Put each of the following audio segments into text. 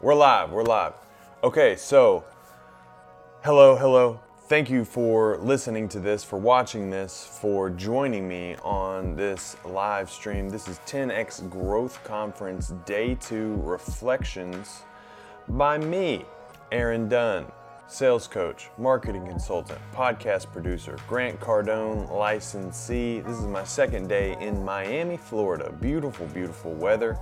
We're live. Okay, so hello. Thank you for listening to this, for watching this, for joining me on this live stream. This is 10X Growth Conference Day 2 Reflections by me, Aaron Dunn, sales coach, marketing consultant, podcast producer, Grant Cardone licensee. This is my second day in Miami, Florida. Beautiful, beautiful weather.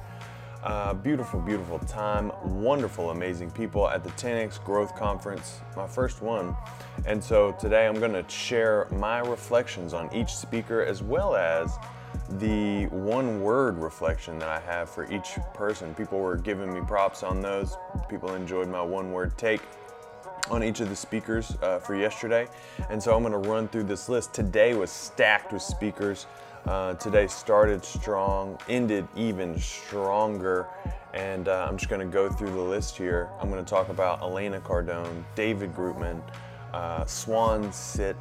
Beautiful time, wonderful, amazing people at the 10X Growth Conference, my first one. And so today I'm going to share my reflections on each speaker as well as the one-word reflection that I have for each person. People were giving me props on those. People enjoyed my one-word take on each of the speakers for yesterday. And so I'm going to run through this list. Today was stacked with speakers. Today started strong, ended even stronger, and I'm just going to go through the list here. I'm going to talk about Elena Cardone, David Grutman, Swan Sit,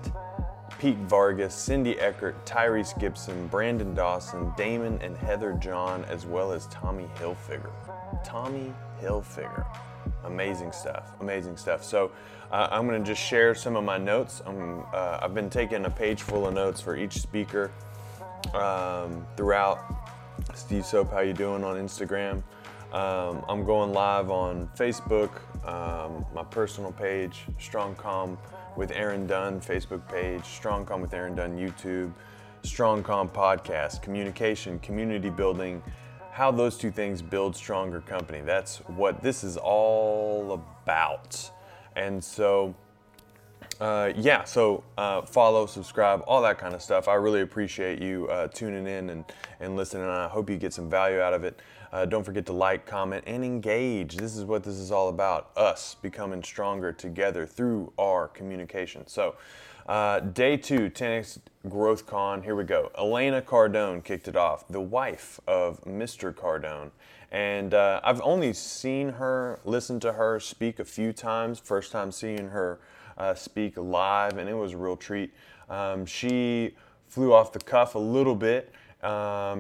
Pete Vargas, Cindy Eckert, Tyrese Gibson, Brandon Dawson, Daymond and Heather John, as well as Tommy Hilfiger. Amazing stuff. So I'm going to just share some of my notes. I've been taking a page full of notes for each speaker. Throughout. Steve Soap, how you doing on Instagram? I'm going live on Facebook, my personal page, StrongCom with Aaron Dunn Facebook page, StrongCom with Aaron Dunn YouTube, StrongCom podcast, communication, community building, how those two things build stronger company. That's what this is all about. And so follow, subscribe, all that kind of stuff. I really appreciate you tuning in and listening, and I hope you get some value out of it. Don't forget to like, comment, and engage. This is what this is all about, us becoming stronger together through our communication. So day 2, 10X Growth Con, here we go. Elena Cardone kicked it off, the wife of Mr. Cardone. And I've only seen her, listened to her speak a few times, first time seeing her speak live, and it was a real treat. She flew off the cuff a little bit.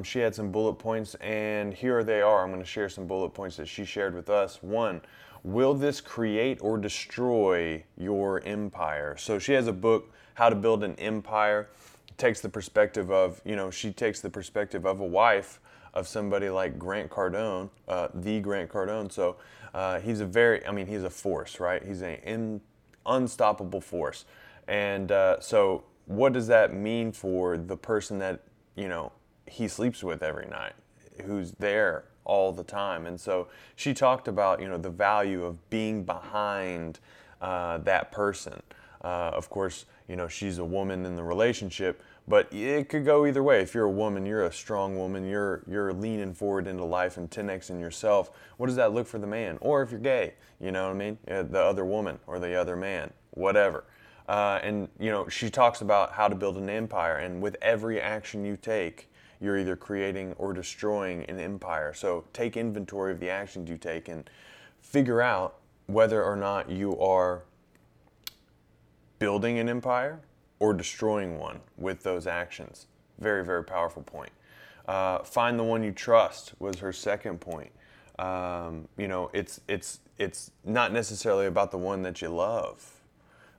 She had some bullet points, and here they are. I'm going to share some bullet points that she shared with us. 1, will this create or destroy your empire? So she has a book, How to Build an Empire. She takes the perspective of a wife of somebody like Grant Cardone, the Grant Cardone. So he's a force, right? He's an unstoppable force. And so what does that mean for the person that, he sleeps with every night, who's there all the time? And so she talked about, the value of being behind that person. Of course, she's a woman in the relationship, but it could go either way. If you're a woman, you're a strong woman, you're leaning forward into life and 10Xing yourself. What does that look for the man? Or if you're gay, you know what I mean? The other woman or the other man, whatever. And she talks about how to build an empire, and with every action you take, you're either creating or destroying an empire. So take inventory of the actions you take and figure out whether or not you are building an empire or destroying one with those actions. Very, very powerful point. Find the one you trust was her second point. It's not necessarily about the one that you love,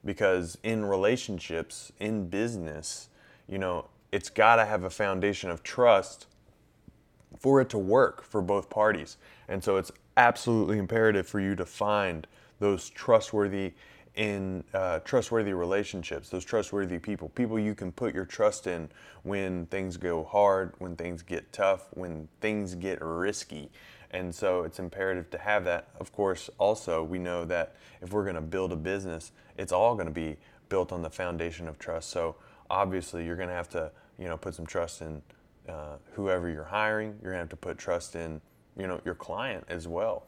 because in relationships, in business, it's got to have a foundation of trust for it to work for both parties. And so it's absolutely imperative for you to find those trustworthy relationships, those trustworthy people you can put your trust in when things go hard, when things get tough, when things get risky. And so it's imperative to have that. Of course, also, we know that if we're going to build a business, it's all going to be built on the foundation of trust. So obviously, you're going to have to, put some trust in whoever you're hiring. You're going to have to put trust in, your client as well.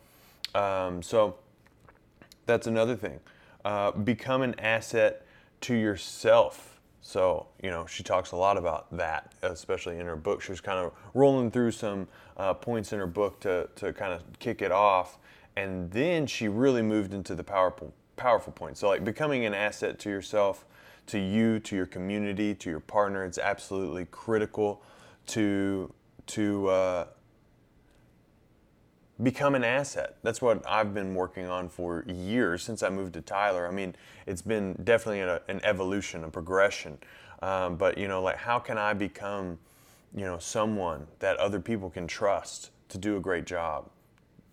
So that's another thing. Become an asset to yourself. So, she talks a lot about that, especially in her book. She's kind of rolling through some points in her book to kind of kick it off. And then she really moved into the powerful points. So, like becoming an asset to yourself, to you, to your community, to your partner. It's absolutely critical to become an asset. That's what I've been working on for years since I moved to Tyler. I mean, it's been definitely an evolution, a progression. But, you know, like, how can I become, you know, someone that other people can trust to do a great job,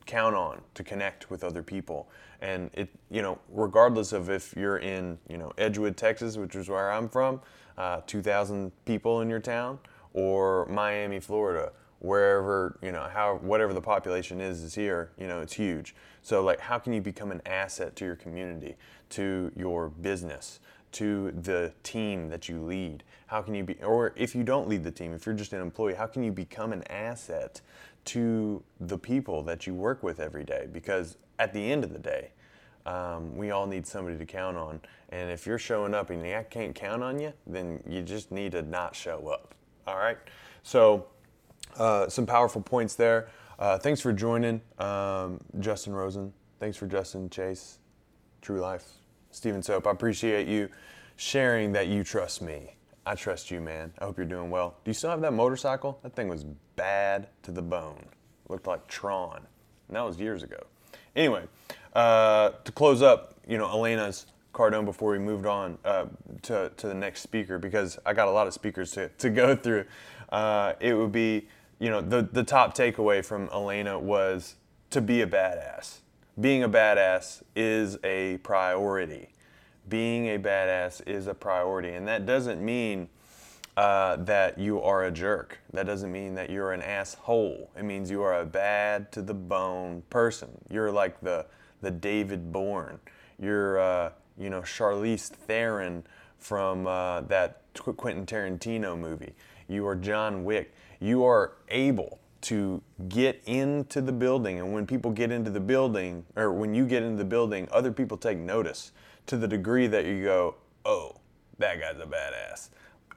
count on, to connect with other people? And it, you know, regardless of if you're in, you know, Edgewood, Texas, which is where I'm from, 2,000 people in your town, or Miami, Florida, wherever, you know, how, whatever the population is here, you know, it's huge. So, like, how can you become an asset to your community, to your business, to the team that you lead? How can you be, or if you don't lead the team, if you're just an employee, how can you become an asset to the people that you work with every day? Because at the end of the day, we all need somebody to count on. And if you're showing up and I can't count on you, then you just need to not show up. All right? So, some powerful points there. Thanks for joining, Justin Rosen. Thanks for Justin Chase, True Life, Stephen Soap. I appreciate you sharing that you trust me. I trust you, man. I hope you're doing well. Do you still have that motorcycle? That thing was bad to the bone. Looked like Tron. And that was years ago. Anyway, to close up, you know, Elena's Cardone before we moved on to the next speaker, because I got a lot of speakers to go through. It would be, you know, the top takeaway from Elena was to be a badass. Being a badass is a priority. Being a badass is a priority. And that doesn't mean that you are a jerk. That doesn't mean that you're an asshole. It means you are a bad to the bone person. You're like the David Bourne. You're, you know, Charlize Theron from that Quentin Tarantino movie. You are John Wick. You are able to get into the building, and when people get into the building, or when you get into the building, other people take notice to the degree that you go, oh, that guy's a badass.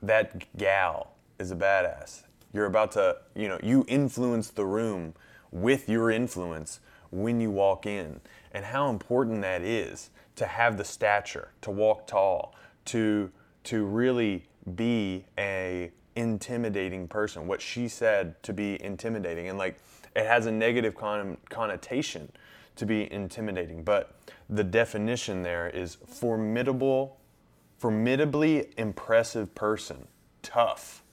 That gal is a badass. You're about to, you know, you influence the room with your influence when you walk in, and how important that is to have the stature, to walk tall, to really be a intimidating person, what she said to be intimidating. And like, it has a negative connotation to be intimidating, but the definition there is formidably impressive person, tough.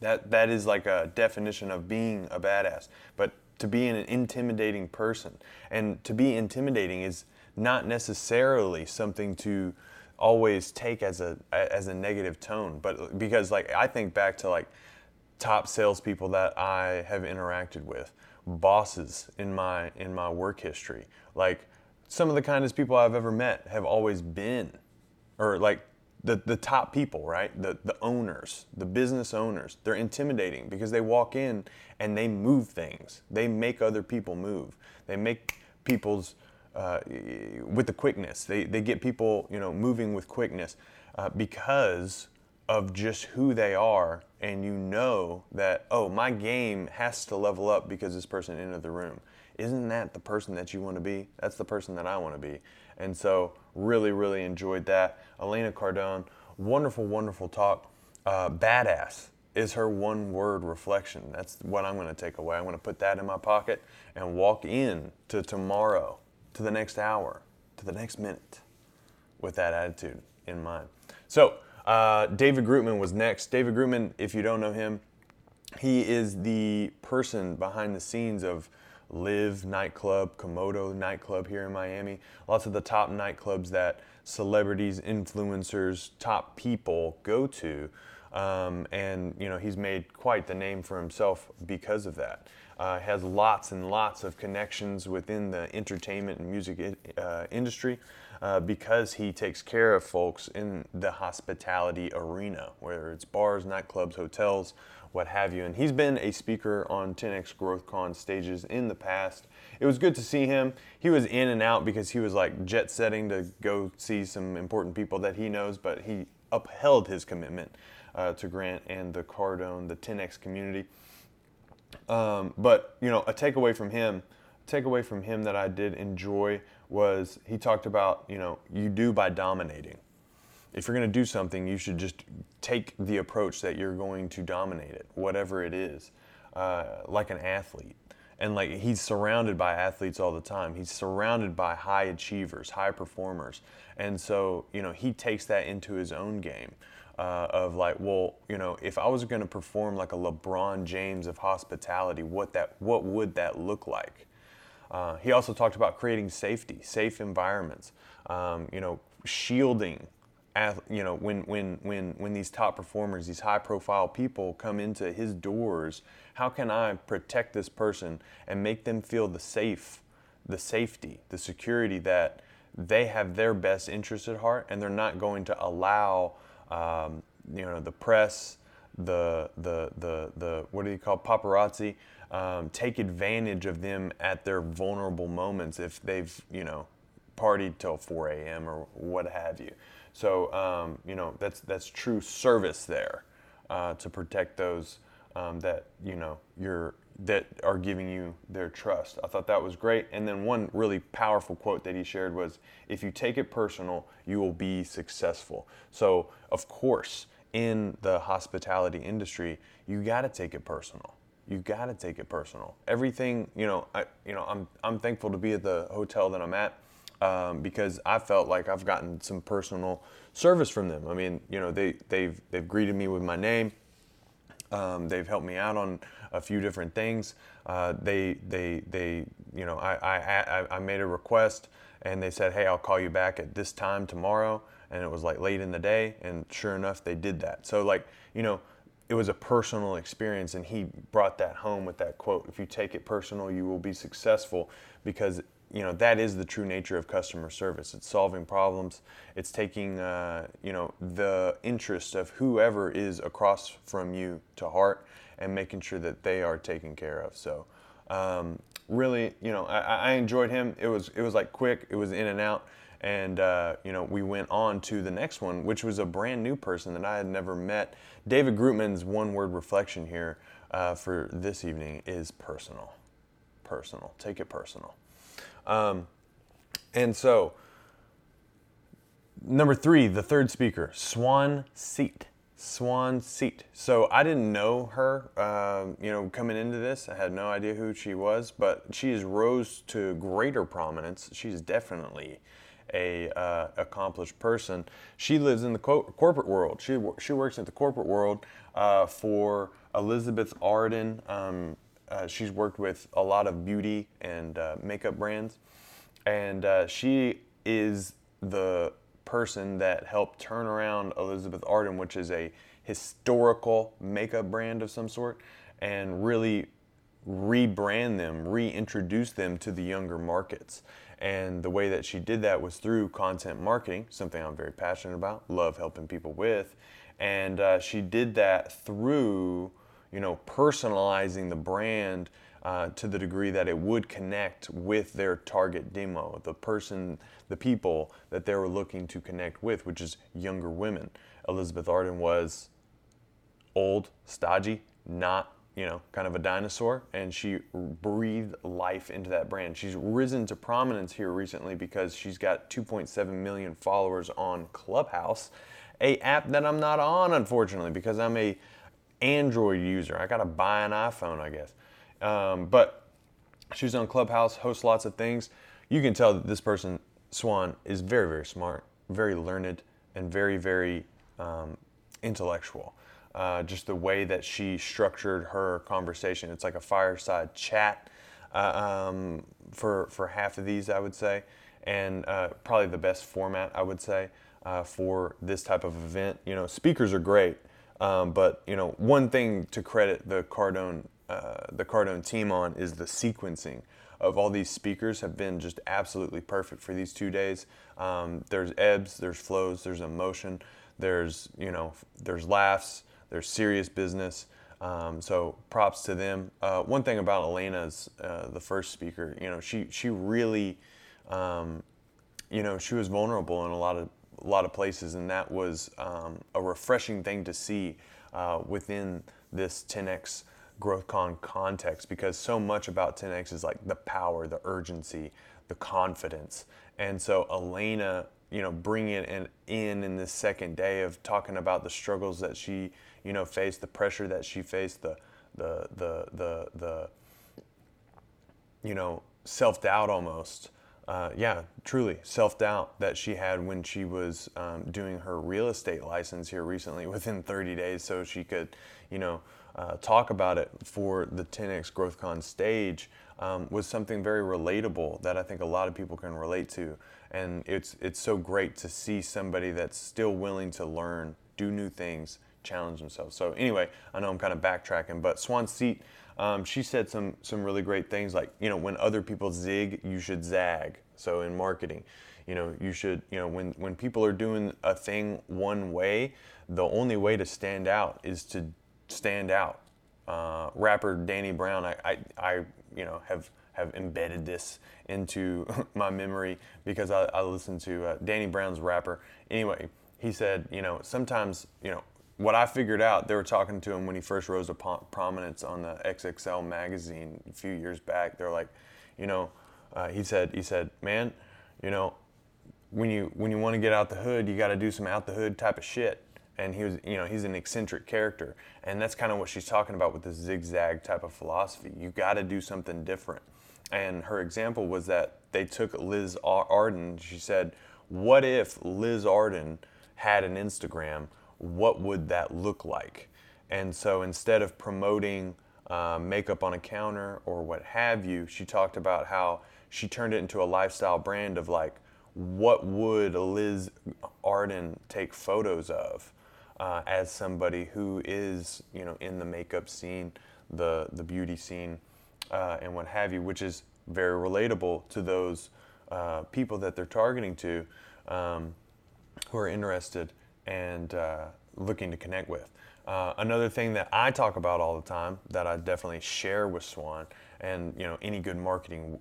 That is like a definition of being a badass. But to be an intimidating person, and to be intimidating is not necessarily something to always take as a negative tone, but because, like, I think back to, like, top salespeople that I have interacted with, bosses in my work history. Like, some of the kindest people I've ever met have always been, or like the top people, right? The owners, the business owners, they're intimidating because they walk in and they move things. They make other people move. They make people's with the quickness. They get people, you know, moving with quickness because of just who they are. And you know that, oh, my game has to level up because this person entered the room. Isn't that the person that you want to be? That's the person that I want to be. And so really, really enjoyed that. Elena Cardone, wonderful, wonderful talk. Badass is her one word reflection. That's what I'm going to take away. I'm going to put that in my pocket and walk in to tomorrow, to the next hour, to the next minute, with that attitude in mind. So David Grutman was next. David Grutman, if you don't know him, he is the person behind the scenes of Live nightclub, Komodo nightclub here in Miami. Lots of the top nightclubs that celebrities, influencers, top people go to. And, you know, he's made quite the name for himself because of that. Has lots and lots of connections within the entertainment and music industry because he takes care of folks in the hospitality arena, whether it's bars, nightclubs, hotels, what have you. And he's been a speaker on 10X Growth Con stages in the past. It was good to see him. He was in and out because he was like jet setting to go see some important people that he knows, but he upheld his commitment to Grant and the Cardone, the 10X community. But, you know, a takeaway from him that I did enjoy was he talked about, you know, you do by dominating. If you're going to do something, you should just take the approach that you're going to dominate it, whatever it is, like an athlete. And like, he's surrounded by athletes all the time. He's surrounded by high achievers, high performers. And so, you know, he takes that into his own game of like, well, you know, if I was going to perform like a LeBron James of hospitality, what would that look like? He also talked about creating safety, safe environments, you know, shielding, you know, when these top performers, these high profile people come into his doors, how can I protect this person and make them feel the safety, the security that they have their best interest at heart, and they're not going to allow, you know, the press, the what do you call paparazzi, take advantage of them at their vulnerable moments if they've, you know, partied till 4 a.m. or what have you. So, you know, that's true service there, to protect those that, you know, that are giving you their trust. I thought that was great. And then one really powerful quote that he shared was, if you take it personal, you will be successful. So, of course, in the hospitality industry, you got to take it personal. You got to take it personal. Everything, you know, I'm thankful to be at the hotel that I'm at. Because I felt like I've gotten some personal service from them. I mean, you know, they've greeted me with my name. They've helped me out on a few different things. They you know, I made a request and they said, hey, I'll call you back at this time tomorrow. And it was like late in the day. And sure enough, they did that. So like, you know, it was a personal experience. And he brought that home with that quote. If you take it personal, you will be successful, because you know, that is the true nature of customer service. It's solving problems. It's taking, you know, the interest of whoever is across from you to heart and making sure that they are taken care of. So really, you know, I enjoyed him. It was like quick. It was in and out. And, you know, we went on to the next one, which was a brand new person that I had never met. David Grutman's one-word reflection here for this evening is personal. Personal. Take it personal. And so, number three, the third speaker, Swan Sit. So I didn't know her, you know, coming into this. I had no idea who she was, but she has rose to greater prominence. She's definitely a accomplished person. She lives in the corporate world. She works at the corporate world for Elizabeth Arden. She's worked with a lot of beauty and makeup brands, and she is the person that helped turn around Elizabeth Arden, which is a historical makeup brand of some sort, and really rebrand them, reintroduce them to the younger markets. And the way that she did that was through content marketing, something I'm very passionate about, love helping people with. And she did that through, you know, personalizing the brand to the degree that it would connect with their target demo, the people that they were looking to connect with, which is younger women. Elizabeth Arden was old, stodgy, not, you know, kind of a dinosaur, and she breathed life into that brand. She's risen to prominence here recently because she's got 2.7 million followers on Clubhouse, a app that I'm not on, unfortunately, because I'm a Android user. I gotta buy an iPhone, I guess. But she's on Clubhouse, hosts lots of things. You can tell that this person, Swan, is very, very smart, very learned, and very, very intellectual. Just the way that she structured her conversation. It's like a fireside chat for half of these, I would say, and probably the best format, I would say, for this type of event. You know, speakers are great. But you know, one thing to credit the Cardone team on is the sequencing of all these speakers have been just absolutely perfect for these 2 days. There's ebbs, there's flows, there's emotion, there's, you know, there's laughs, there's serious business. So props to them. One thing about Elena's the first speaker, you know, she really, you know, she was vulnerable in a lot of places, and that was a refreshing thing to see within this 10X GrowthCon context, because so much about 10X is like the power, the urgency, the confidence. And so Elena, you know, bringing it in this second day of talking about the struggles that she, you know, faced, the pressure that she faced, the you know, self-doubt almost. Truly self-doubt that she had when she was doing her real estate license here recently within 30 days so she could, you know, talk about it for the 10X GrowthCon stage was something very relatable that I think a lot of people can relate to. And it's so great to see somebody that's still willing to learn, do new things, challenge themselves. So anyway, I know I'm kind of backtracking, but Swan Sit, she said some really great things like, you know, when other people zig, you should zag. So in marketing, you know, you should, you know, when people are doing a thing one way, the only way to stand out is to stand out. Rapper Danny Brown, I you know, have embedded this into my memory because I listened to Danny Brown's Rapper. Anyway, he said, you know, sometimes, you know, what I figured out, they were talking to him when he first rose to prominence on the XXL magazine a few years back. They're like, you know, he said, man, you know, when you want to get out the hood, you got to do some out the hood type of shit. And he was, you know, he's an eccentric character, and that's kind of what she's talking about with this zigzag type of philosophy. You got to do something different. And her example was that they took Liz Arden. She said, "What if Liz Arden had an Instagram? What would that look like?" And so instead of promoting makeup on a counter or what have you, she talked about how she turned it into a lifestyle brand of like, what would Liz Arden take photos of as somebody who is, you know, in the makeup scene, the beauty scene, and what have you, which is very relatable to those people that they're targeting to who are interested and looking to connect with. Another thing that I talk about all the time that I definitely share with Swan, and you know any good marketer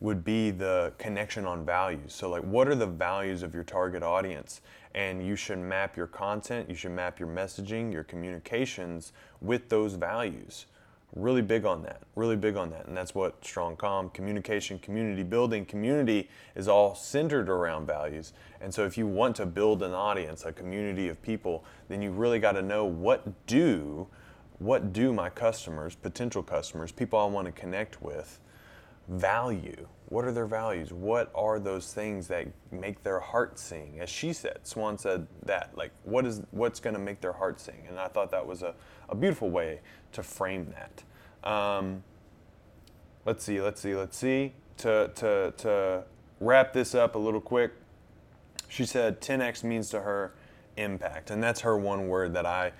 would be the connection on values. So like, what are the values of your target audience? And you should map your content, you should map your messaging, your communications with those values. Really big on that, really big on that. And that's what StrongCom, communication, community building, community is all centered around values. And so if you want to build an audience, a community of people, then you really got to know what do my customers, potential customers, people I want to connect with, value. What are their values? What are those things that make their heart sing? As she said, Swan said that, like, what's going to make their heart sing? And I thought that was a beautiful way to frame that. Let's see. To wrap this up a little quick, she said 10X means to her impact. And that's her one word that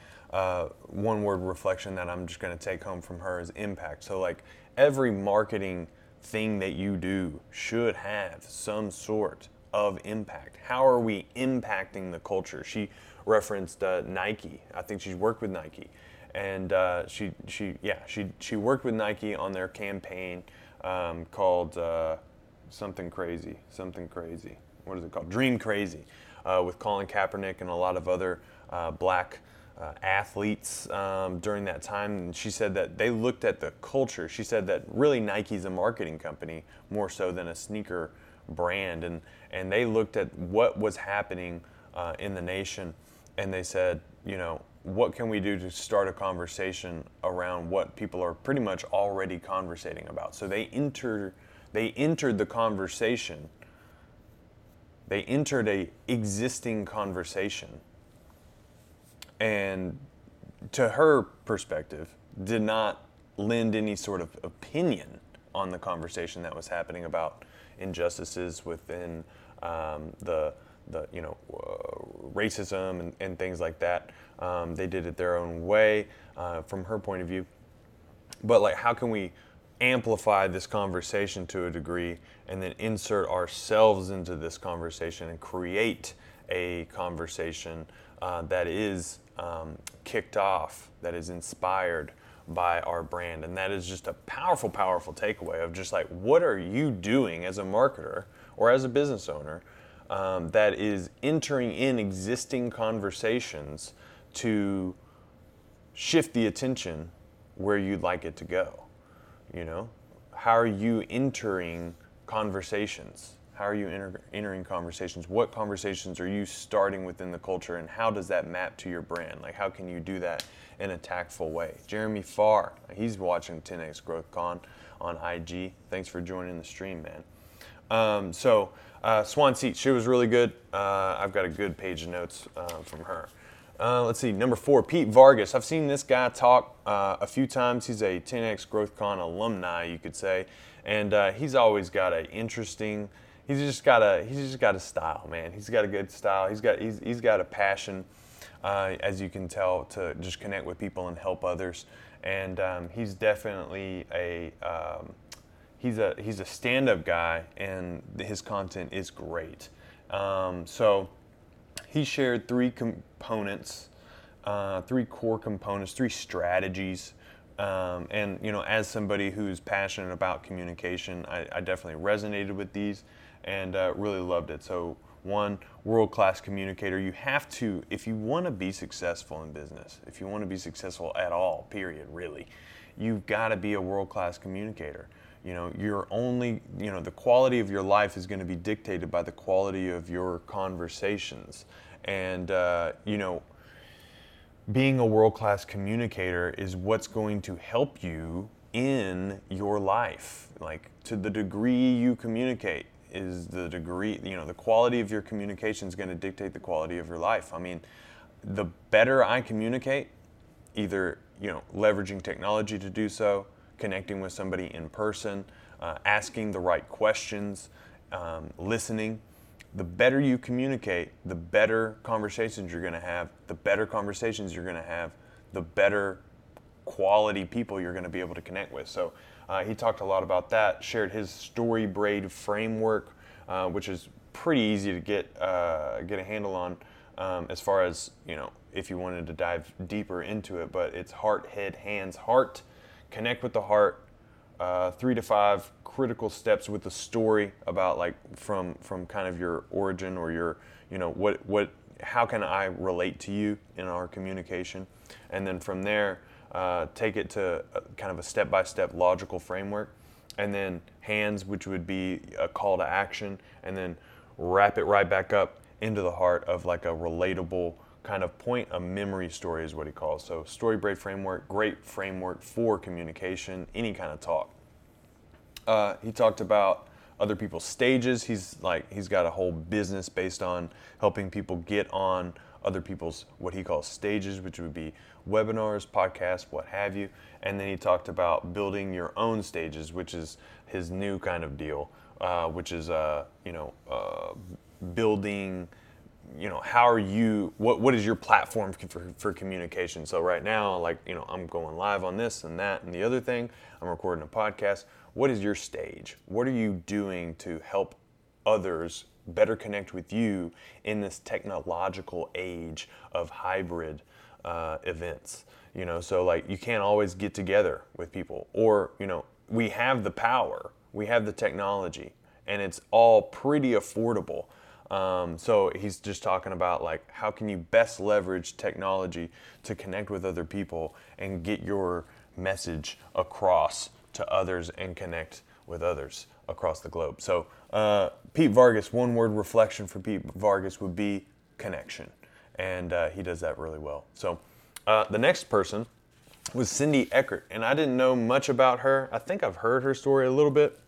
one word reflection that I'm just going to take home from her is impact. So like every marketing thing that you do should have some sort of impact. How are we impacting the culture? She referenced Nike. I think she's worked with Nike, and she worked with Nike on their campaign called something crazy. What is it called? Dream Crazy, with Colin Kaepernick and a lot of other black athletes during that time. And she said that they looked at the culture. She said that really Nike's a marketing company more so than a sneaker brand. And they looked at what was happening in the nation, and they said, you know, what can we do to start a conversation around what people are pretty much already conversating about? So they entered the conversation. They entered a existing conversation, and to her perspective, did not lend any sort of opinion on the conversation that was happening about injustices within the you know racism and things like that. They did it their own way from her point of view. But like, how can we amplify this conversation to a degree, and then insert ourselves into this conversation and create a conversation that is kicked off, that is inspired by our brand? And that is just a powerful, powerful takeaway of just like, what are you doing as a marketer or as a business owner that is entering in existing conversations to shift the attention where you'd like it to go? You know, how are you entering conversations? How are you entering conversations? What conversations are you starting within the culture, and how does that map to your brand? Like, how can you do that in a tactful way? Jeremy Farr, he's watching 10X Growth Con on IG. Thanks for joining the stream, man. Swan Sit, she was really good. I've got a good page of notes from her. Let's see, number 4, Pete Vargas. I've seen this guy talk a few times. He's a 10X Growth Con alumni, you could say, and he's always got an interesting... He's just got a style, man. He's got a good style. He's got a passion, as you can tell, to just connect with people and help others. And he's definitely a stand-up guy, and his content is great. So he shared three core components, three strategies. And you know, as somebody who's passionate about communication, I definitely resonated with these. And really loved it. So 1, world-class communicator. You have to, if you want to be successful in business, if you want to be successful at all, period, really, you've got to be a world-class communicator. You know, the quality of your life is going to be dictated by the quality of your conversations. And, you know, being a world-class communicator is what's going to help you in your life. Like, to the degree you communicate, is the degree, you know, the quality of your communication is going to dictate the quality of your life. I mean, the better I communicate, either, you know, leveraging technology to do so, connecting with somebody in person, asking the right questions, listening, the better you communicate, the better conversations you're going to have, the better quality people you're going to be able to connect with. So he talked a lot about that, shared his story braid framework, which is pretty easy to get a handle on, as far as, you know, if you wanted to dive deeper into it. But it's heart, head, hands, heart, connect with the heart, 3 to 5 critical steps with the story about, like, from kind of your origin or your, you know, what how can I relate to you in our communication? And then from there, take it to kind of a step-by-step logical framework, and then hands, which would be a call to action, and then wrap it right back up into the heart of, like, a relatable kind of point, a memory story is what he calls. So story braid framework, great framework for communication, any kind of talk. He talked about other people's stages. He's got a whole business based on helping people get on other people's, what he calls stages, which would be webinars, podcasts, what have you. And then he talked about building your own stages, which is his new kind of deal, which is, you know, building, you know, how are you, what is your platform for communication? So right now, like, you know, I'm going live on this and that and the other thing, I'm recording a podcast. What is your stage? What are you doing to help others better connect with you in this technological age of hybrid events? You know, so, like, you can't always get together with people, or, you know, we have the power, we have the technology, and it's all pretty affordable. So he's just talking about, like, how can you best leverage technology to connect with other people and get your message across to others and connect with others across the globe. So Pete Vargas, 1 word reflection for Pete Vargas would be connection. And he does that really well. So the next person was Cindy Eckert. And I didn't know much about her. I think I've heard her story a little bit.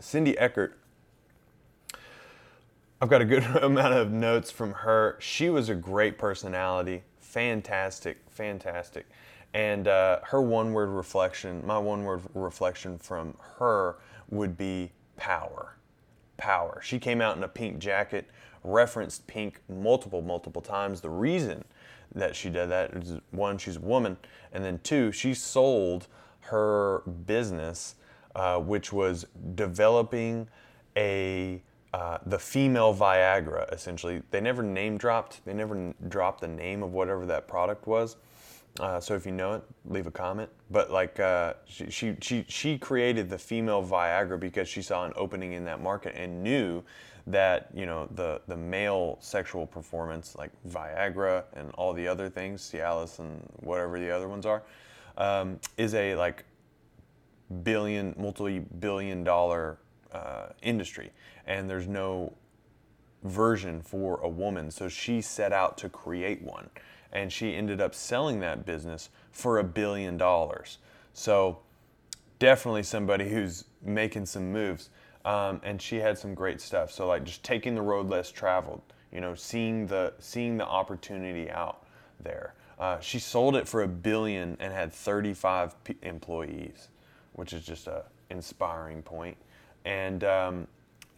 Cindy Eckert, I've got a good amount of notes from her. She was a great personality. Fantastic. And her 1 word reflection, my 1 word reflection from her would be power. She came out in a pink jacket, referenced pink multiple times. The reason that she did that is, 1, she's a woman, and then 2, she sold her business, which was developing the female Viagra, essentially. They never dropped the name of whatever that product was. So if you know it, leave a comment. But, like, she created the female Viagra because she saw an opening in that market and knew that, you know, the male sexual performance, like Viagra and all the other things, Cialis and whatever the other ones are, is a, like, multi-billion dollar industry, and there's no version for a woman. So she set out to create one, and she ended up selling that business for $1 billion. So definitely somebody who's making some moves, and she had some great stuff. So like just taking the road less traveled, you know, seeing the opportunity out there. She sold it for $1 billion and had 35 employees, which is just a inspiring point. And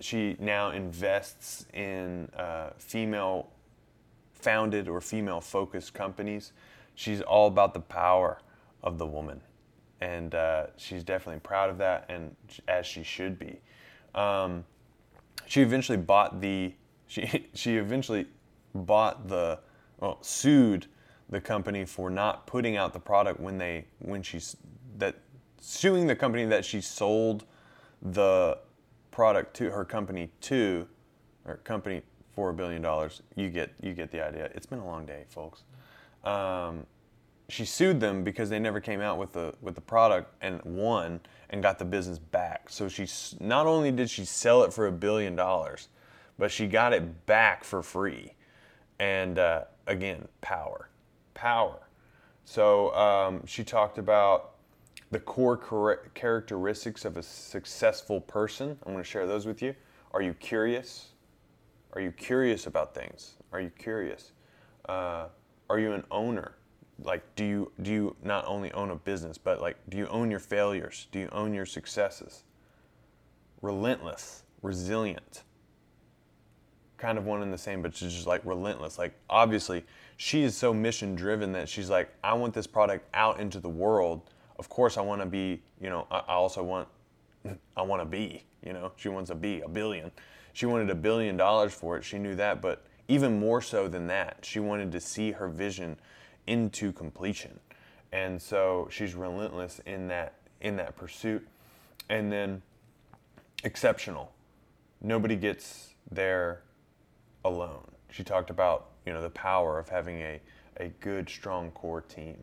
she now invests in female-founded or female-focused companies. She's all about the power of the woman, and she's definitely proud of that, and as she should be. She eventually sued the company for not putting out the product suing the company that she sold the product to, her company for $1 billion. You get the idea. It's been a long day, folks. She sued them because they never came out with the product and won and got the business back. So she not only did she sell it for $1 billion, but she got it back for free. And again, power. So she talked about the core characteristics of a successful person. I'm going to share those with you. Are you curious? Are you curious about things? Are you curious? Are you an owner? Like, do you not only own a business, but like, do you own your failures? Do you own your successes? Relentless, resilient. Kind of one and the same, but she's just like relentless. Like, obviously, she is so mission driven that she's like, I want this product out into the world. Of course, I want to be, you know, I want to be, you know, she wants to be $1 billion. She wanted $1 billion for it. She knew that, but even more so than that, she wanted to see her vision into completion. And so she's relentless in that pursuit. And then exceptional. Nobody gets there alone. She talked about, you know, the power of having a good, strong core team.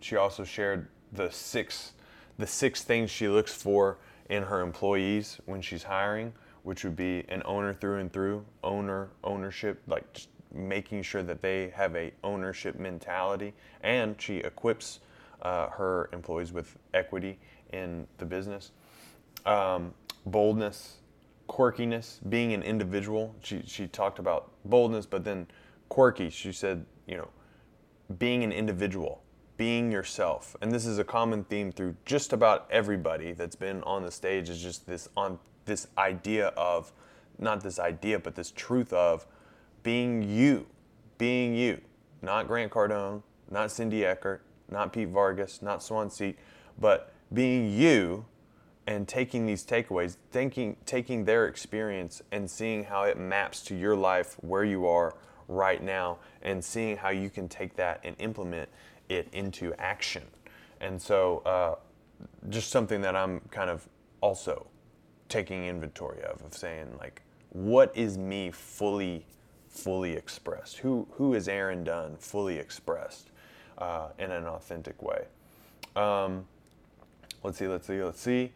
She also shared the six things she looks for in her employees when she's hiring, which would be an owner through and through, ownership, like just making sure that they have a ownership mentality. And she equips her employees with equity in the business. Boldness, quirkiness, being an individual. She talked about boldness, but then quirky. She said, you know, being an individual. Being yourself. And this is a common theme through just about everybody that's been on the stage, is just this truth of being you, not Grant Cardone, not Cindy Eckert, not Pete Vargas, not Swan Sit, but being you and taking these takeaways, taking their experience and seeing how it maps to your life, where you are right now, and seeing how you can take that and implement it into action. And so just something that I'm kind of also taking inventory of saying, like, what is me fully expressed? Who is Aaron Dunn fully expressed in an authentic way? Let's see.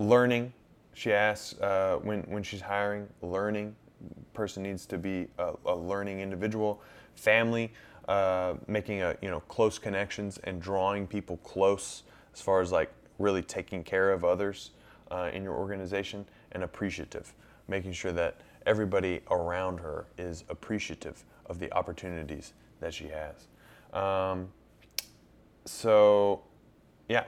Learning. She asks when she's hiring, learning. Person needs to be a learning individual. Family. Making close connections and drawing people close, as far as like really taking care of others in your organization, and appreciative, making sure that everybody around her is appreciative of the opportunities that she has.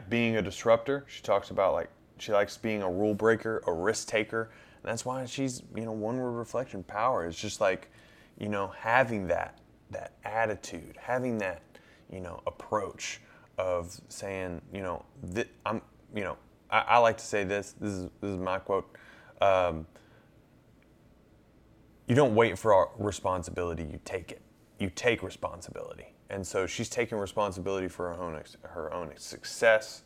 Being a disruptor. She talks about like she likes being a rule breaker, a risk taker, and that's why she's, you know, one word reflection, power. It's just like, you know, having that attitude, having that, you know, approach of saying, you know, I like to say this is my quote, you don't wait for our responsibility, you take responsibility. And so she's taking responsibility for her own success,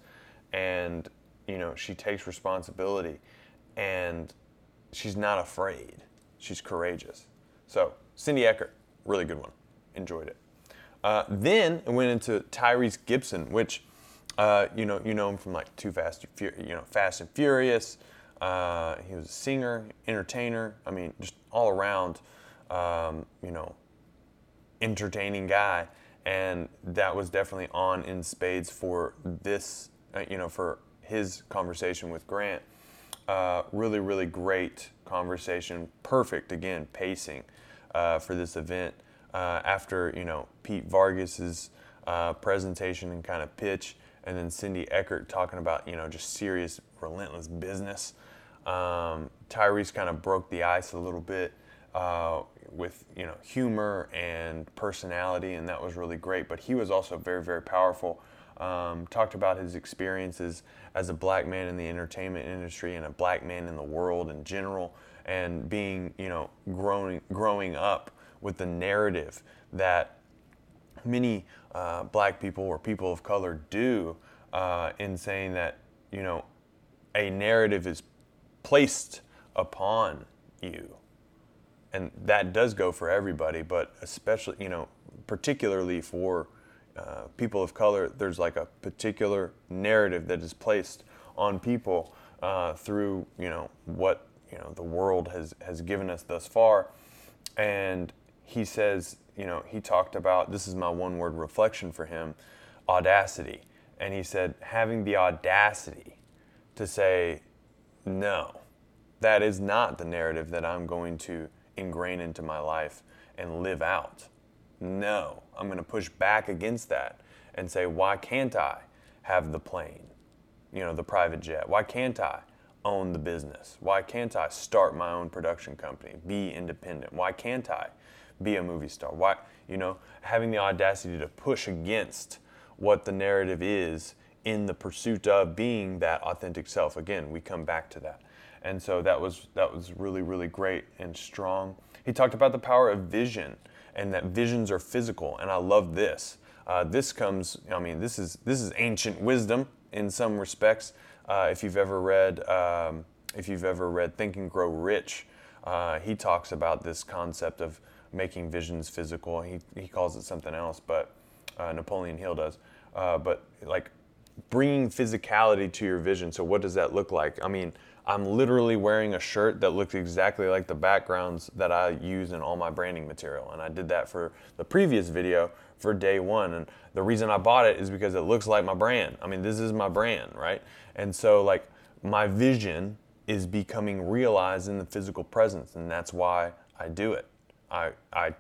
and, you know, she takes responsibility, and she's not afraid, she's courageous. So Cindy Eckert, really good one. Enjoyed it. Then it went into Tyrese Gibson, which You know him from like Fast and Furious. He was a singer, entertainer. I mean, just all around, entertaining guy. And that was definitely on in spades for this, for his conversation with Grant. Really, really great conversation. Perfect, again, pacing for this event. After, Pete Vargas's presentation and kind of pitch, and then Cindy Eckert talking about, just serious, relentless business. Tyrese kind of broke the ice a little bit with, humor and personality, and that was really great. But he was also very, very powerful. Talked about his experiences as a black man in the entertainment industry and a black man in the world in general, and being, growing up with the narrative that many black people or people of color do in saying that, a narrative is placed upon you. And that does go for everybody, but especially, particularly for people of color, there's like a particular narrative that is placed on people through, what, the world has given us thus far. And he says, he talked about, this is my one word reflection for him, audacity. And he said, having the audacity to say, no, that is not the narrative that I'm going to ingrain into my life and live out. No, I'm going to push back against that and say, why can't I have the plane, the private jet? Why can't I own the business? Why can't I start my own production company, be independent? Why can't I be a movie star? Why, having the audacity to push against what the narrative is in the pursuit of being that authentic self. Again, we come back to that. And so that was really, really great and strong. He talked about the power of vision, and that visions are physical. And I love this. This is ancient wisdom in some respects. If you've ever read Think and Grow Rich, he talks about this concept of making visions physical. He calls it something else, but Napoleon Hill does. But like bringing physicality to your vision. So what does that look like? I mean, I'm literally wearing a shirt that looks exactly like the backgrounds that I use in all my branding material. And I did that for the previous video for day one. And the reason I bought it is because it looks like my brand. I mean, this is my brand, right? And so like my vision is becoming realized in the physical presence. And that's why I do it. I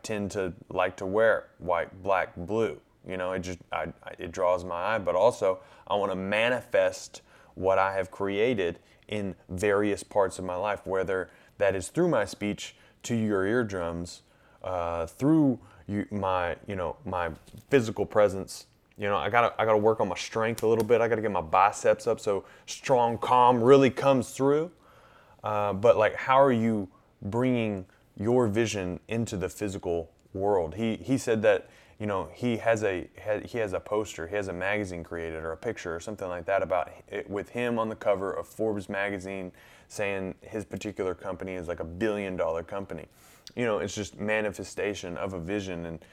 tend to like to wear white, black, blue. It draws my eye, but also I want to manifest what I have created in various parts of my life, whether that is through my speech to your eardrums, through my physical presence. I gotta work on my strength a little bit. I gotta get my biceps up so StrongCom really comes through. But like, how are you bringing your vision into the physical world? He said that he has a poster, he has a magazine created or a picture or something like that about it, with him on the cover of Forbes magazine saying his particular company is like $1 billion company. It's just manifestation of a vision and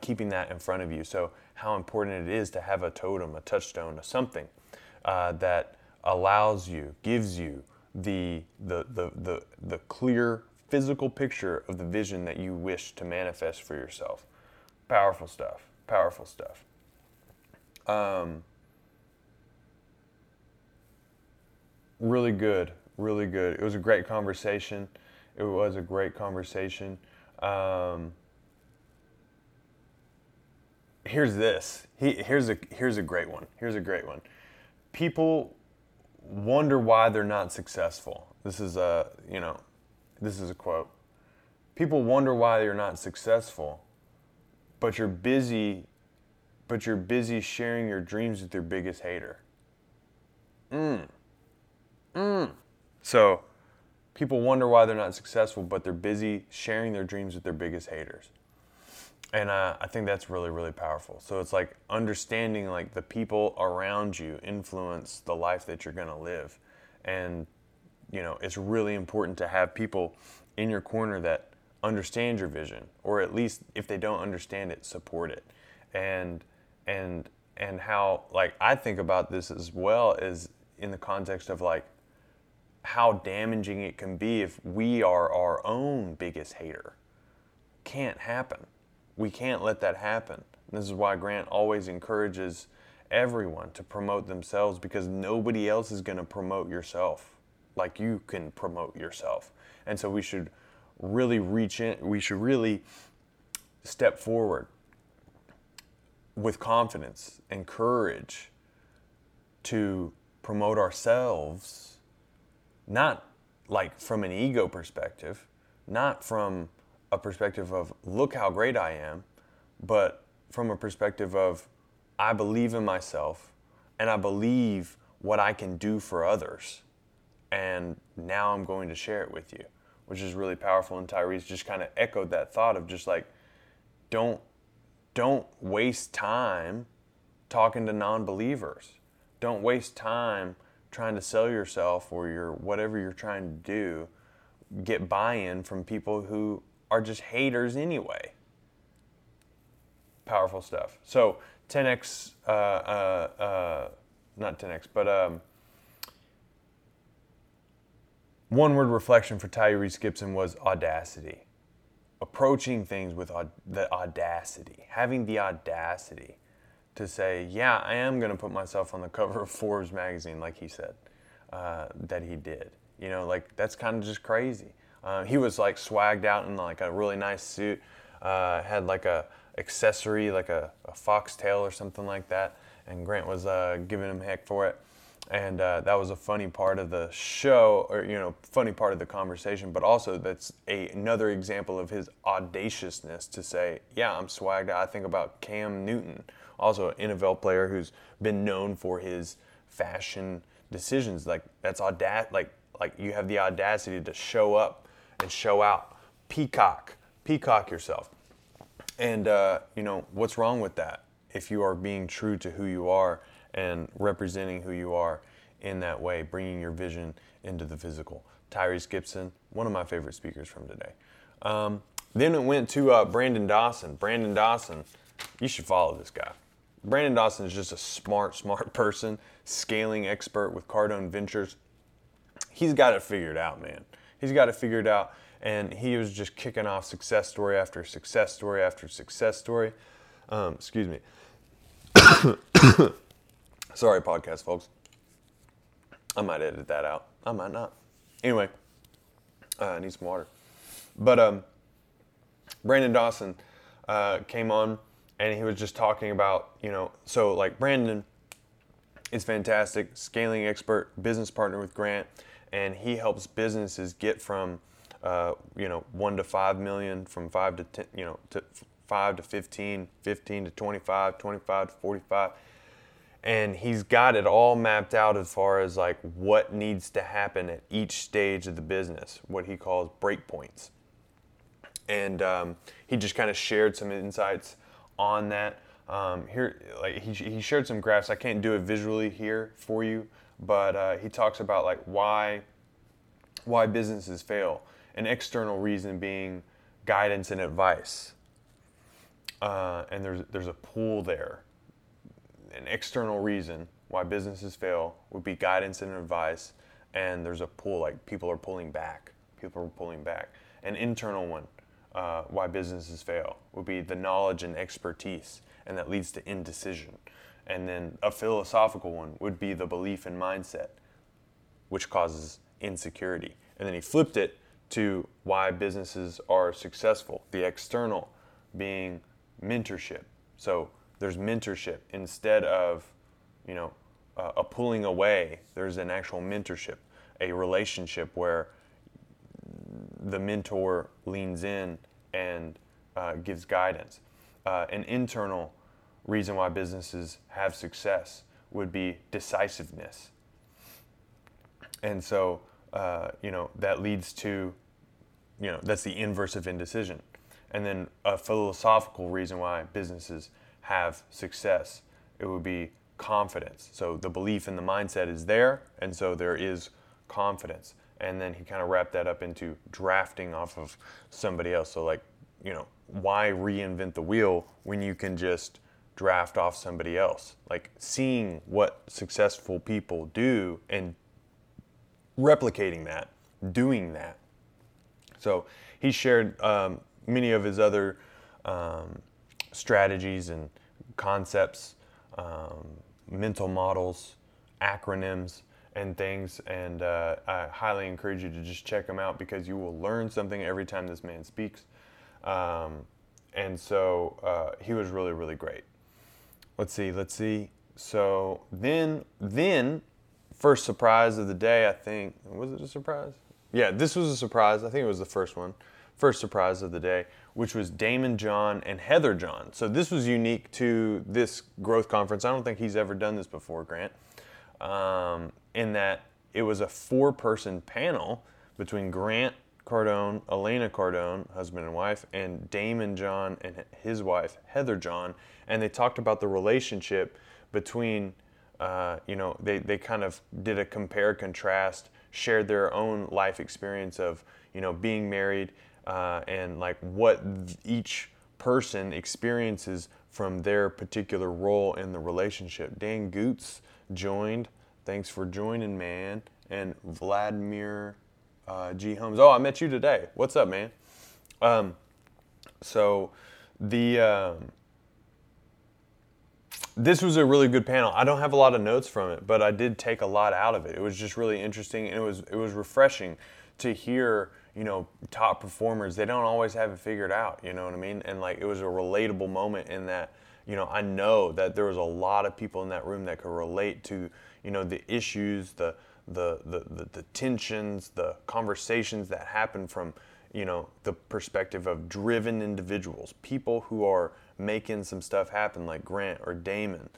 keeping that in front of you. So how important it is to have a totem, a touchstone, or something that allows you, gives you the clear physical picture of the vision that you wish to manifest for yourself. Powerful stuff. Really good. It was a great conversation. Here's this. Here's a great one. People wonder why they're not successful. This is a quote. People wonder why you're not successful, but you're busy sharing your dreams with your biggest hater. So people wonder why they're not successful, but they're busy sharing their dreams with their biggest haters. And I think that's really, really powerful. So it's like understanding like the people around you influence the life that you're going to live. And it's really important to have people in your corner that understand your vision, or at least if they don't understand it, support it. And and how, like, I think about this as well is in the context of, like, how damaging it can be if we are our own biggest hater. Can't happen. We can't let that happen. And this is why Grant always encourages everyone to promote themselves, because nobody else is going to promote yourself like you can promote yourself. And so we should really reach in, we should really step forward with confidence and courage to promote ourselves, not like from an ego perspective, not from a perspective of look how great I am, but from a perspective of I believe in myself and I believe what I can do for others. And now I'm going to share it with you, which is really powerful. And Tyrese just kind of echoed that thought of just like, don't waste time talking to non-believers. Don't waste time trying to sell yourself or your whatever you're trying to do, get buy-in from people who are just haters anyway. Powerful stuff. So 10X, not 10X, but one-word reflection for Tyrese Gibson was audacity. Approaching things with the audacity, having the audacity to say, yeah, I am going to put myself on the cover of Forbes magazine, like he said that he did. You know, like, that's kind of just crazy. He was, like, swagged out in, like, a really nice suit, had, like, a accessory, like a foxtail or something like that, and Grant was giving him heck for it. And that was a funny part of the show, or, you know, funny part of the conversation, but also that's another example of his audaciousness to say, yeah, I'm swagged out. I think about Cam Newton, also an NFL player who's been known for his fashion decisions. Like, that's like you have the audacity to show up and show out. Peacock yourself. And, you know, what's wrong with that if you are being true to who you are and representing who you are in that way, bringing your vision into the physical. Tyrese Gibson, one of my favorite speakers from today. Then it went to Brandon Dawson. Brandon Dawson, you should follow this guy. Brandon Dawson is just a smart person, scaling expert with Cardone Ventures. He's got it figured out, man. He's got it figured out, and he was just kicking off success story after success story after success story. Excuse me. Sorry, podcast folks. I might edit that out. I might not. Anyway, I need some water. But Brandon Dawson came on, and he was just talking about, you know, so like Brandon is fantastic, scaling expert, business partner with Grant, and he helps businesses get from, you know, 1 to 5 million, from 5 to 10, you know, to 5 to 15, 15 to 25, 25 to 45. And he's got it all mapped out as far as like what needs to happen at each stage of the business, what he calls breakpoints. And he just kind of shared some insights on that. Here, like he shared some graphs. I can't do it visually here for you, but he talks about like why businesses fail. An external reason being guidance and advice. And there's a pool there. An external reason why businesses fail would be guidance and advice, and there's a pull, like people are pulling back. An internal one, why businesses fail, would be the knowledge and expertise, and that leads to indecision. And then a philosophical one would be the belief and mindset, which causes insecurity. And then he flipped it to why businesses are successful, the external being mentorship. So there's mentorship instead of, you know, a pulling away. There's an actual mentorship, a relationship where the mentor leans in and gives guidance. An internal reason why businesses have success would be decisiveness. And so, you know, that leads to, you know, that's the inverse of indecision. And then a philosophical reason why businesses have success, it would be confidence. So the belief and the mindset is there, and so there is confidence. And then he kind of wrapped that up into drafting off of somebody else. So like, you know, why reinvent the wheel when you can just draft off somebody else. Like seeing what successful people do and replicating that, doing that. So he shared many of his other strategies and concepts, mental models, acronyms, and things. And I highly encourage you to just check them out because you will learn something every time this man speaks. And so he was really, really great. Let's see. So then, first surprise of the day, I think. Was it a surprise? Yeah, this was a surprise. I think it was the first one. First surprise of the day, which was Daymond John and Heather John. So this was unique to this growth conference. I don't think he's ever done this before, Grant, in that it was a four-person panel between Grant Cardone, Elena Cardone, husband and wife, and Daymond John and his wife, Heather John. And they talked about the relationship between, they kind of did a compare, contrast, shared their own life experience of, being married and like what each person experiences from their particular role in the relationship. Dan Goots joined. Thanks for joining, man. And Vladimir G. Holmes. Oh, I met you today. What's up, man? This was a really good panel. I don't have a lot of notes from it, but I did take a lot out of it. It was just really interesting, and it was refreshing to hear, top performers. They don't always have it figured out, you know what I mean? And like, it was a relatable moment in that, I know that there was a lot of people in that room that could relate to, the issues, the tensions, the conversations that happen from, the perspective of driven individuals, people who are making some stuff happen like Grant or Daymond,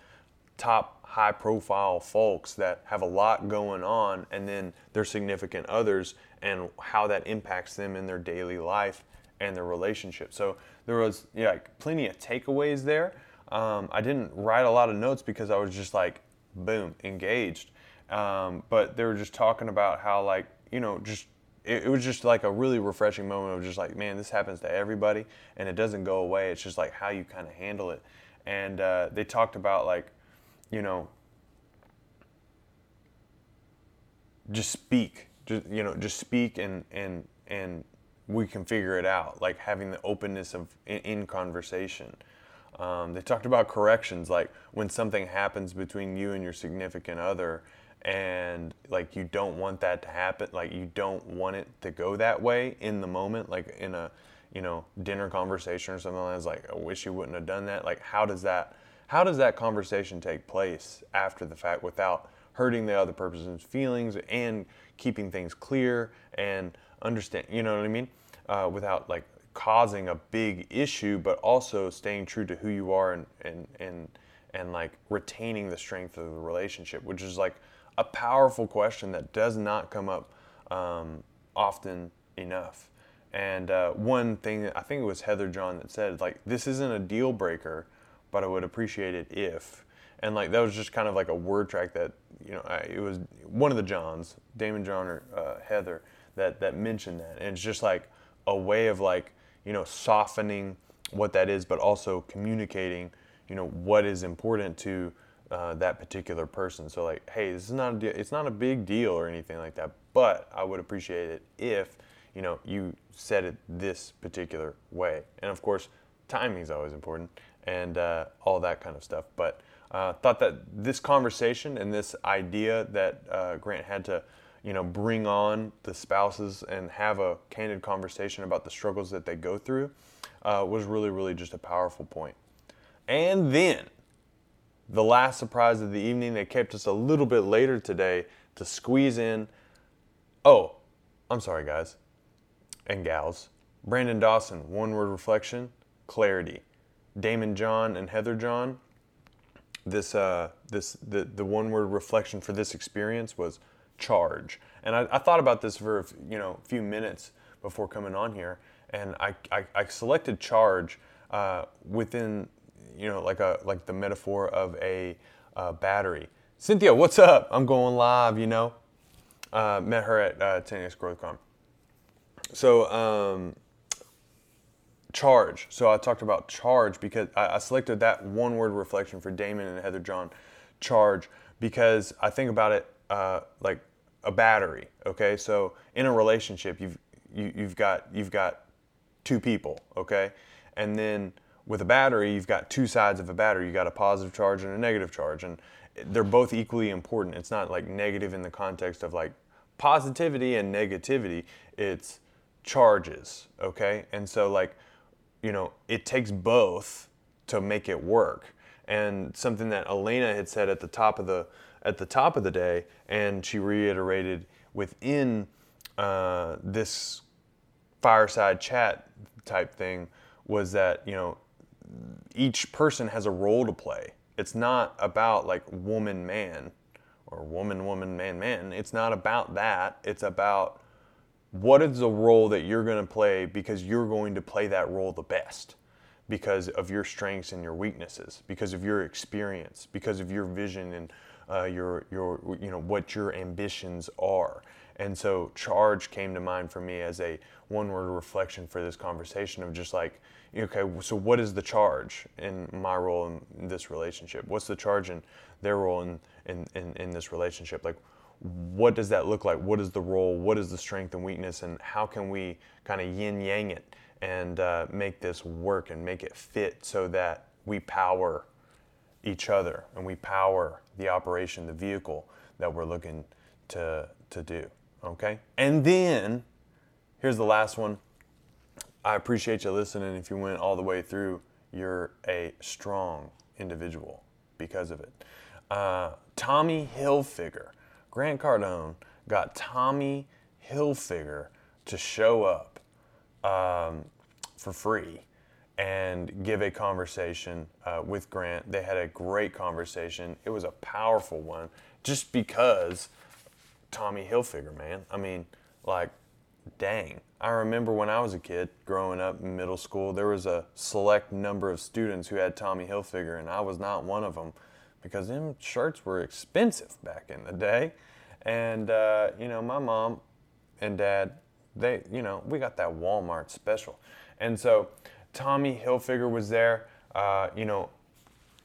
top high profile folks that have a lot going on, and then their significant others and how that impacts them in their daily life and their relationship. So there was plenty of takeaways there. I didn't write a lot of notes because I was just like, boom, engaged. But they were just talking about how it was just like a really refreshing moment of just like, man, this happens to everybody and it doesn't go away. It's just like how you kind of handle it. And they talked about just speak and we can figure it out. Like having the openness of in conversation. They talked about corrections, like when something happens between you and your significant other and like you don't want that to happen, like you don't want it to go that way in the moment, like in a dinner conversation or something like that. It's like, I wish you wouldn't have done that. Like how does that conversation take place after the fact without hurting the other person's feelings and keeping things clear and understand, without like causing a big issue, but also staying true to who you are and like retaining the strength of the relationship, which is like a powerful question that does not come up often enough. And one thing that I think it was Heather John that said, like, this isn't a deal breaker, but I would appreciate it if. And like that was just kind of like a word track that it was one of the Johns, Daymond John or Heather, that mentioned that. And it's just like a way of like softening what that is, but also communicating what is important to that particular person. So like, hey, this is not a deal. It's not a big deal or anything like that, but I would appreciate it if you said it this particular way. And of course, timing is always important and all that kind of stuff. But thought that this conversation and this idea that Grant had to, bring on the spouses and have a candid conversation about the struggles that they go through was really, really just a powerful point. And then the last surprise of the evening, they kept us a little bit later today to squeeze in. Oh, I'm sorry, guys and gals. Brandon Dawson, one word reflection, clarity. Daymond John and Heather John. The one word reflection for this experience was charge. And I thought about this for a few minutes before coming on here, and I selected charge within like the metaphor of a battery. Cynthia, what's up? I'm going live. Met her at 10X Growth Conference. So Charge. So I talked about charge because I selected that one-word reflection for Daymond and Heather John, charge, because I think about it like a battery. Okay, so in a relationship, you've got two people. Okay, and then with a battery, you've got two sides of a battery. You got a positive charge and a negative charge, and they're both equally important. It's not like negative in the context of like positivity and negativity. It's charges. Okay, and so like, you know, it takes both to make it work. And something that Elena had said at the top of the day, and she reiterated within this fireside chat type thing, was that, you know, each person has a role to play. It's not about like woman man or woman man man. It's not about that. It's about what is the role that you're going to play, because you're going to play that role the best because of your strengths and your weaknesses, because of your experience, because of your vision and your you know, what your ambitions are. And so charge came to mind for me as a one-word reflection for this conversation of just like, okay, so what is the charge in my role in this relationship? What's the charge in their role in this relationship? Like, what does that look like? What is the role? What is the strength and weakness? And how can we kind of yin-yang it and make this work and make it fit so that we power each other and we power the operation, the vehicle that we're looking to do, okay? And then, here's the last one. I appreciate you listening. If you went all the way through, you're a strong individual because of it. Tommy Hilfiger. Grant Cardone got Tommy Hilfiger to show up for free and give a conversation with Grant. They had a great conversation. It was a powerful one just because Tommy Hilfiger, man. I mean, like, dang. I remember when I was a kid growing up in middle school, there was a select number of students who had Tommy Hilfiger, and I was not one of them. Because them shirts were expensive back in the day. And, you know, my mom and dad, they, you know, we got that Walmart special. And so Tommy Hilfiger was there, you know,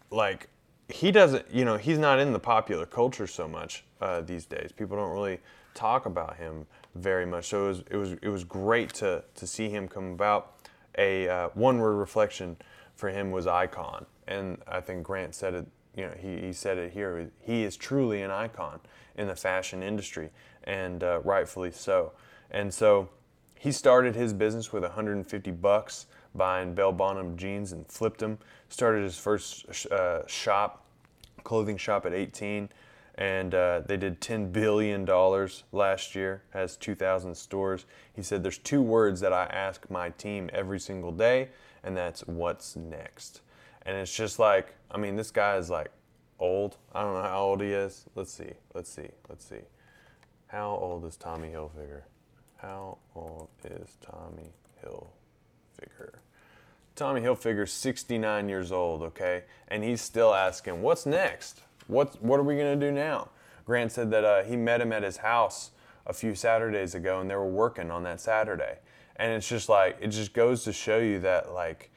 like he doesn't, you know, he's not in the popular culture so much these days. People don't really talk about him very much. So it was great to see him come about. A one-word reflection for him was icon. And I think Grant said it. You know, he said it here. He is truly an icon in the fashion industry, and rightfully so. And so he started his business with $150 buying bell bottom jeans and flipped them. Started his first clothing shop at 18, and they did $10 billion last year, has 2,000 stores. He said, there's two words that I ask my team every single day, and that's what's next. And it's just like, I mean, this guy is like old. I don't know how old he is. Let's see. How old is Tommy Hilfiger? Tommy Hilfiger's 69 years old, okay? And he's still asking, what's next? What are we going to do now? Grant said that he met him at his house a few Saturdays ago, and they were working on that Saturday. And it's just like, it just goes to show you that, like,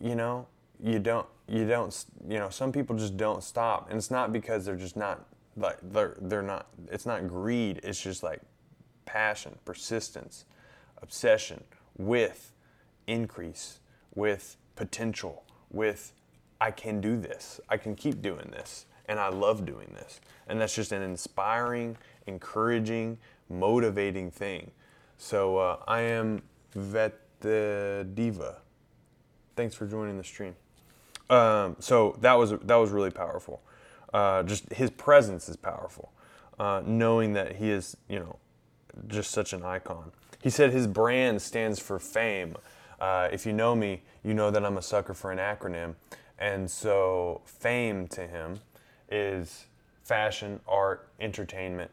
you know, you know, some people just don't stop. And it's not because they're just not, like, they're not, it's not greed. It's just like passion, persistence, obsession with increase, with potential, with I can do this. I can keep doing this. And I love doing this. And that's just an inspiring, encouraging, motivating thing. So I am Vetediva. Thanks for joining the stream. So that was really powerful. Just his presence is powerful. Knowing that he is, you know, just such an icon. He said his brand stands for fame. If you know me, you know that I'm a sucker for an acronym. And so fame to him is fashion, art, entertainment.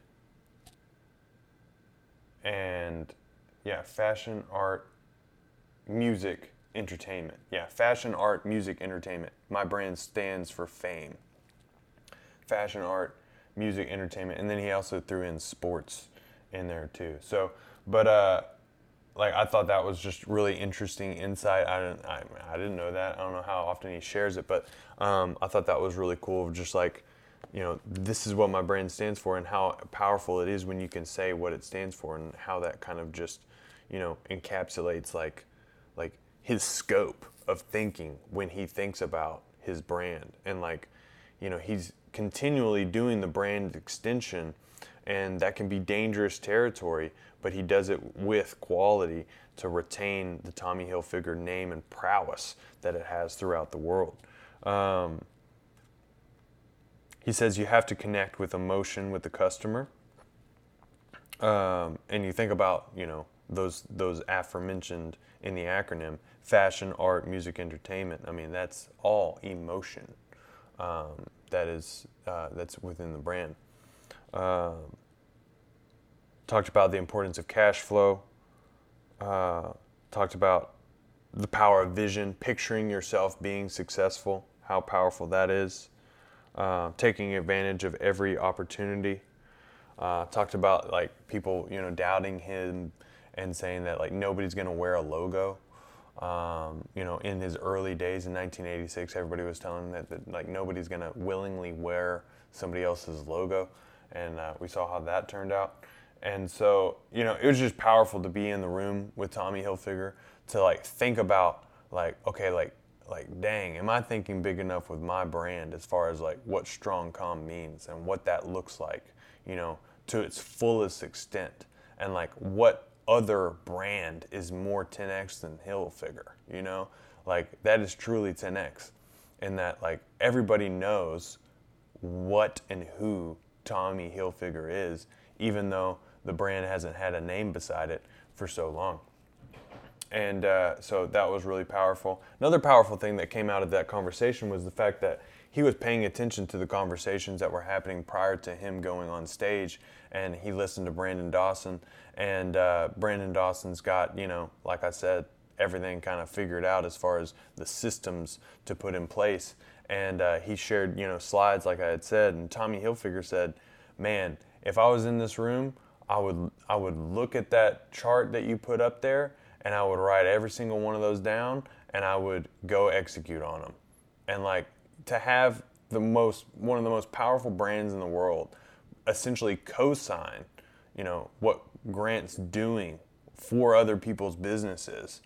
And yeah, fashion, art, music, entertainment. Yeah, fashion, art, music, entertainment. My brand stands for fame. Fashion, art, music, entertainment. And then he also threw in sports in there too. So, but Like, I thought that was just really interesting insight. I didn't know that. I don't know how often he shares it, but I thought that was really cool. Just like, you know, this is what my brand stands for and how powerful it is when you can say what it stands for and how that kind of just, you know, encapsulates like his scope of thinking when he thinks about his brand. And like, you know, he's continually doing the brand extension, and that can be dangerous territory, but he does it with quality to retain the Tommy Hilfiger name and prowess that it has throughout the world. He says you have to connect with emotion with the customer. And you think about, you know, those aforementioned in the acronym, fashion, art, music, entertainment. I mean, that's all emotion. That's within the brand. Talked about the importance of cash flow. Talked about the power of vision, picturing yourself being successful, how powerful that is. Taking advantage of every opportunity. Talked about like people, you know, doubting him and saying that like nobody's gonna wear a logo. You know, in his early days in 1986, everybody was telling him that like nobody's gonna willingly wear somebody else's logo, and we saw how that turned out. And so, you know, it was just powerful to be in the room with Tommy Hilfiger to like think about like, okay, like dang, am I thinking big enough with my brand as far as like what StrongCom means and what that looks like, you know, to its fullest extent, and like what other brand is more 10X than Hilfiger, you know, like that is truly 10X, and that like everybody knows what and who Tommy Hilfiger is, even though the brand hasn't had a name beside it for so long. And so that was really powerful. Another powerful thing that came out of that conversation was the fact that he was paying attention to the conversations that were happening prior to him going on stage, and he listened to Brandon Dawson, and Brandon Dawson's got, you know, like I said, everything kind of figured out as far as the systems to put in place. And he shared, you know, slides like I had said, and Tommy Hilfiger said, man, if I was in this room, I would look at that chart that you put up there, and I would write every single one of those down, and I would go execute on them. And like, to have one of the most powerful brands in the world essentially co-sign, you know, what Grant's doing for other people's businesses,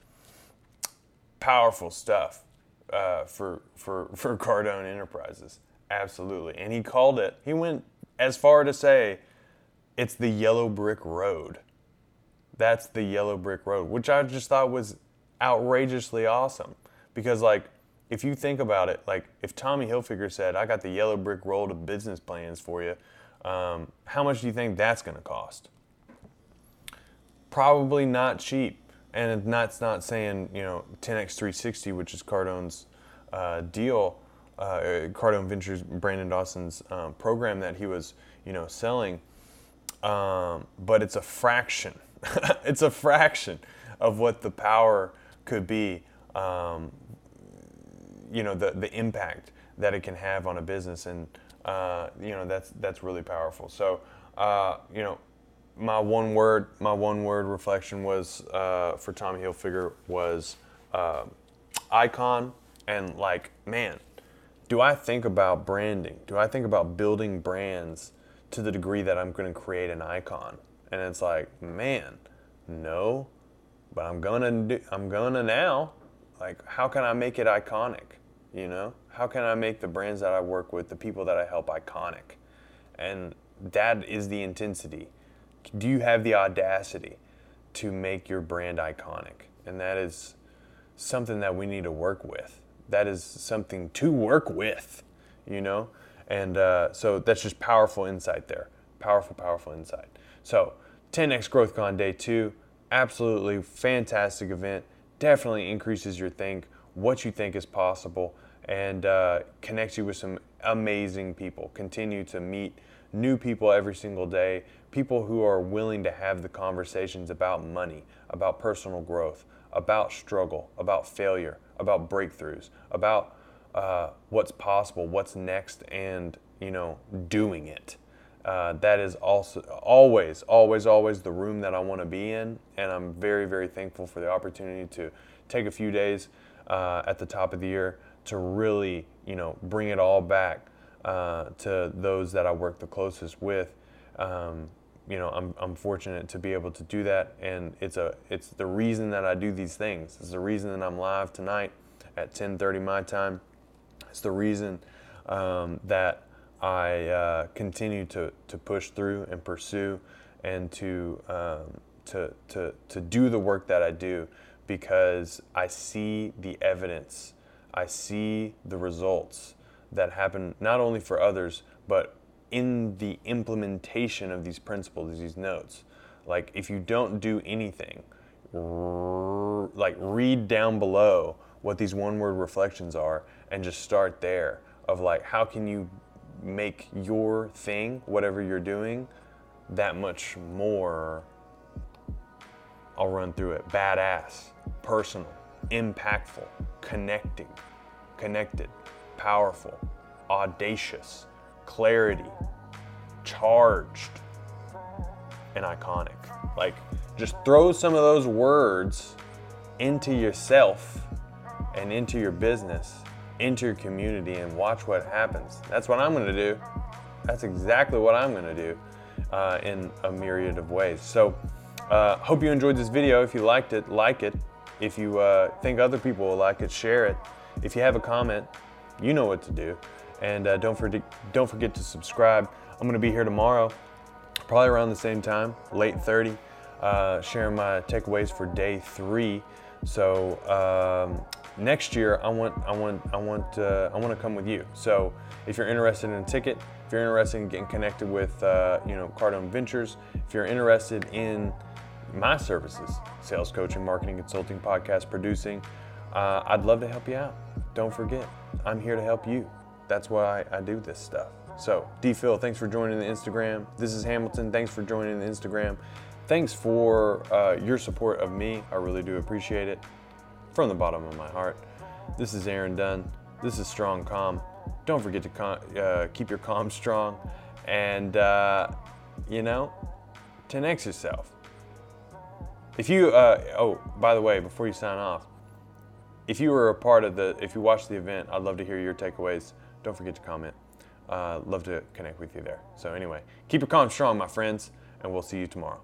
powerful stuff. For Cardone Enterprises. Absolutely. And he called it, he went as far to say, it's the yellow brick road. That's the yellow brick road, which I just thought was outrageously awesome. Because like, if you think about it, like if Tommy Hilfiger said, I got the yellow brick road of business plans for you, how much do you think that's going to cost? Probably not cheap. And that's not saying, you know, 10X360, which is Cardone's deal, Cardone Ventures, Brandon Dawson's program that he was, you know, selling. But it's a fraction. It's a fraction of what the power could be, you know, the impact that it can have on a business. And, you know, that's really powerful. So, you know, my one word reflection was for Tommy Hilfiger was icon. And like, man, do I think about branding? Do I think about building brands to the degree that I'm going to create an icon? And it's like, man, no, but I'm gonna now. Like, how can I make it iconic? You know, how can I make the brands that I work with, the people that I help, iconic? And that is the intensity. Do you have the audacity to make your brand iconic? And that is something that we need to work with. That is something to work with, you know? And so that's just powerful insight there. Powerful, powerful insight. So 10X Growth Con Day 2, absolutely fantastic event. Definitely increases your think, what you think is possible, and connects you with some amazing people. Continue to meet new people every single day, people who are willing to have the conversations about money, about personal growth, about struggle, about failure, about breakthroughs, about what's possible, what's next, and, you know, doing it. That is also always the room that I want to be in, and I'm very, very thankful for the opportunity to take a few days at the top of the year to really, bring it all back to those that I work the closest with. I'm fortunate to be able to do that, and it's the reason that I do these things. It's the reason that I'm live tonight at 10:30 my time. It's the reason that I continue to push through and pursue, and to do the work that I do, because I see the evidence, I see the results that happen not only for others, but in the implementation of these principles, these notes. Like, if you don't do anything, like, read down below what these one-word reflections are, and just start there of like, how can you make your thing, whatever you're doing, that much more, I'll run through it, badass, personal, impactful, connected, powerful, audacious, clarity, charged, and iconic. Like, just throw some of those words into yourself and into your business, into your community, and watch what happens. That's what I'm gonna do. That's exactly what I'm gonna do in a myriad of ways. So hope you enjoyed this video. If you liked it, like it. If you think other people will like it, share it. If you have a comment, you know what to do. And don't forget to subscribe. I'm gonna be here tomorrow, probably around the same time, late 30, sharing my takeaways for day 3. So next year, I want to come with you. So if you're interested in a ticket, if you're interested in getting connected with Cardone Ventures, if you're interested in my services, sales coaching, marketing consulting, podcast producing, I'd love to help you out. Don't forget, I'm here to help you. That's why I do this stuff. So, D. Phil, thanks for joining the Instagram. This is Hamilton. Thanks for joining the Instagram. Thanks for your support of me. I really do appreciate it from the bottom of my heart. This is Aaron Dunn. This is StrongCom. Don't forget to keep your calm strong, and 10X yourself. If you, by the way, before you sign off, if you watched the event, I'd love to hear your takeaways. Don't forget to comment. Love to connect with you there. So anyway, keep your calm strong, my friends, and we'll see you tomorrow.